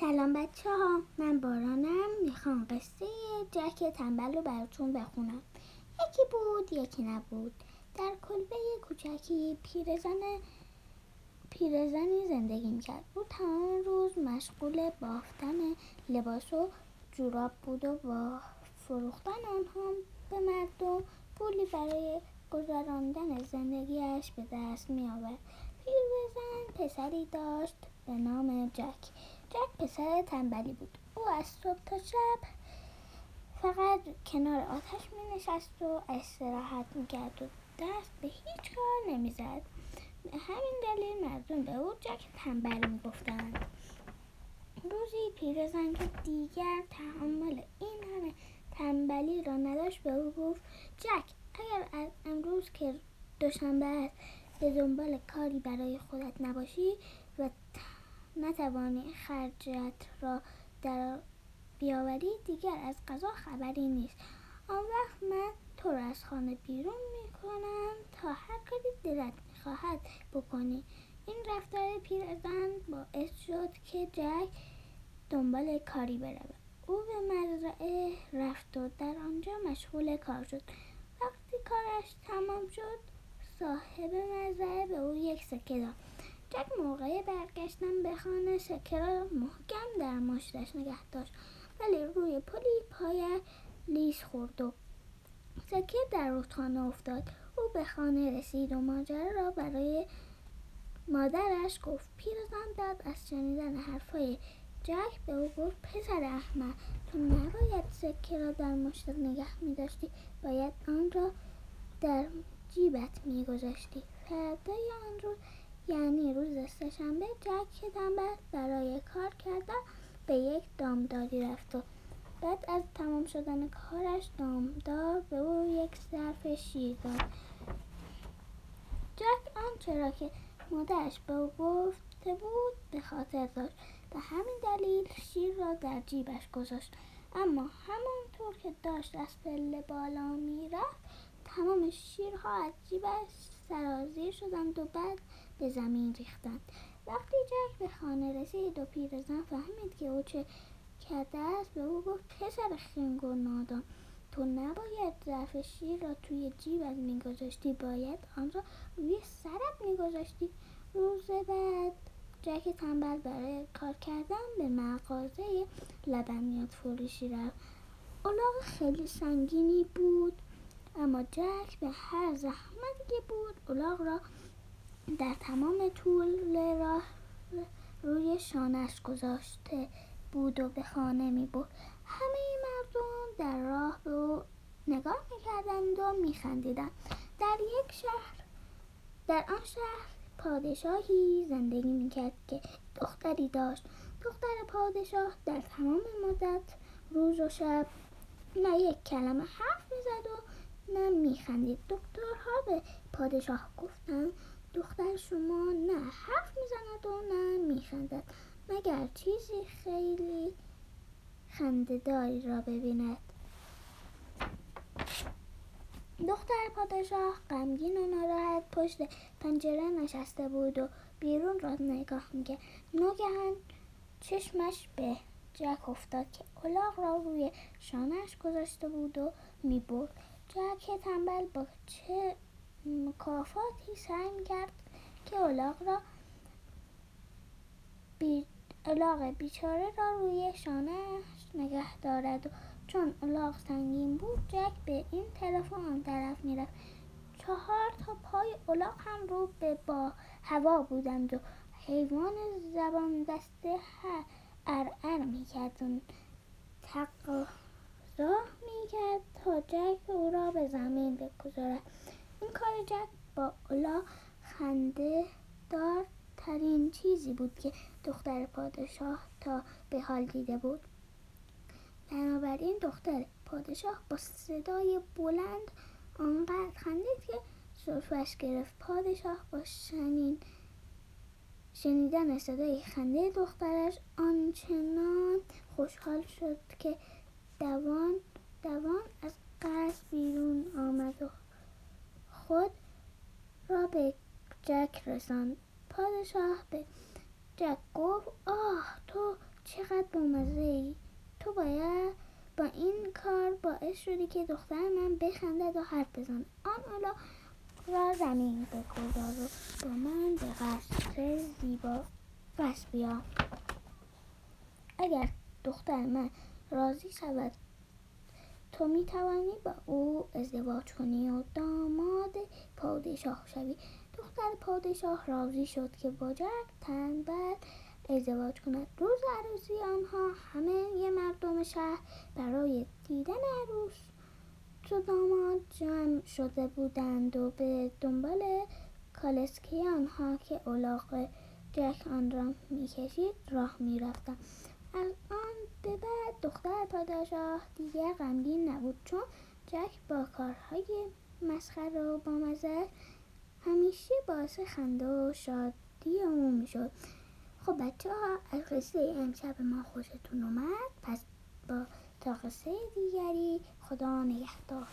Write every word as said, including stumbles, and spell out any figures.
سلام بچه ها، من بارانم. میخوام قصه جک تنبل رو براتون بخونم. یکی بود یکی نبود. در کلبه کوچکی پیرزن پیرزنی زندگی میکرد. او تمام روز مشغول بافتن لباس و جوراب بود و با فروختن آنها به مردم پولی برای گذراندن زندگیش به دست می آورد. پیرزن پسری داشت به نام جک. جک پسر تنبلی بود. او از صبح تا شب فقط کنار آتش می نشست و استراحت می کرد و دست به هیچ کار نمی زد. همین دلیل مردم به او جک تنبل می گفتند. روزی پیرزن که دیگر تحمل این همه تنبلی را نداشت به او گفت: جک، اگر از امروز که دوشنبه است به دنبال کاری برای خودت نباشی و نتوانی خرجت را در بیاوری، دیگر از قضا خبری نیست. آن وقت من تو را از خانه بیرون میکنم تا هر کاری دلت میخواهد بکنی. این رفتار پیرزن باعث شد که جک دنبال کاری برود. او به مزرعه رفت و در آنجا مشغول کار شد. وقتی کارش تمام شد، صاحب مزرعه به او یک سکه داد. جک موقع برگشتن به خانه سکه را محکم در مشتش نگه داشت، ولی روی پلی پای لیس خورد و سکه در رودخانه افتاد. او به خانه رسید و ماجرا را برای مادرش گفت. پیرزن بعد از شنیدن حرفای جک به او گفت: پسر احمق، تو نباید سکه را در مشتت نگه می‌داشتی، باید آن را در جیبت می‌گذاشتی. فردای آن روز، یعنی روز سه‌شنبه، جک تنبل برای کار کردن به یک دامداری رفت و بعد از تمام شدن کارش دامدار به او یک ظرف شیر داد. جک آنچه را که مادرش به او گفته بود به خاطر داشت، به همین دلیل شیر را در جیبش گذاشت. اما همانطور که داشت از پله بالا میرفت، تمام شیرها از جیبش سرازیر شدند و بعد به زمین ریختند. وقتی جک به خانه رسید و پیرزن فهمید که او چه کرده است، به او گفت: پسر خنگ و نادان، تو نباید ظرف شیر را توی جیبت میگذاشتی، باید آن را روی سرت میگذاشتی. روز بعد جک تنبل برای کار کردن به مغازه لبنیات فروشی رفت. اولاغ خیلی سنگینی بود، اما جک به هر زحمتی که بود اولاغ را در تمام طول راه روی شانش گذاشته بود و به خانه می برد. همه مردم در راه به او نگاه میکردند و میخندیدند. در یک شهر در آن شهر پادشاهی زندگی میکرد که دختری داشت. دختر پادشاه در تمام مدت روز و شب نه یک کلمه حرف میزد و نه میخندید. دکترها به پادشاه گفتند: دختر شما نه حرف میزند و نه میخندد، مگر چیزی خیلی خنده‌داری را ببیند. دختر پادشاه غمگین و ناراحت پشت پنجره نشسته بود و بیرون را نگاه میکرد. ناگهان چشمش به جک افتاد که الاغ را روی شانه‌اش گذاشته بود و میبرد. جک تنبل با چه مکافاتی سعی میکرد که الاغ را بی... الاغ بیچاره را روی شانه‌اش نگه دارد و چون الاغ سنگین بود، جک به این طرف و آن طرف میرفت. چهار تا پای الاغ هم رو به با هوا بودند و حیوان زبان بسته ارعر میکرد و تقاضا میکرد تا جک او را به زمین بگذارد. این کار جک با الاغ خنده دار ترین چیزی بود که دختر پادشاه تا به حال دیده بود. بنابراین دختر پادشاه با صدای بلند آنقدر خندید که سرفش گرفت. پادشاه با شنین شنیدن صدای خنده دخترش آنچنان خوشحال شد که دوان دوان از قصر بیرون آمد و خود را به جک رساند. پادشاه به جک گفت: آه، تو چه چقدر بامزه ای. تو باید با این کار باعث شدی که دختر من بخندد و حرف بزنه. آن حالا را زمین بگذار و با من به قصر زیبا بس بیا. اگر دختر من راضی شود تو می توانی با او ازدواج کنی و داماد پادشاه شوی. دختر پادشاه راضی شد که با جک تنبل ازدواج کند. روز عروسی آنها همه یه مردم شهر برای دیدن عروس و داماد جمع شده بودند و به دنبال کالسکه آنها که الاغ جک آن را می کشید راه می رفتند. از آن به بعد دختر پادشاه دیگر غمگین نبود، چون جک با کارهای مسخره و بامزه همیشه باعث خنده و شادی او می شد. خب بچه ها، از قصه امشب ما خوشتون اومد؟ پس با تا قصه دیگری، خدا نگهدار.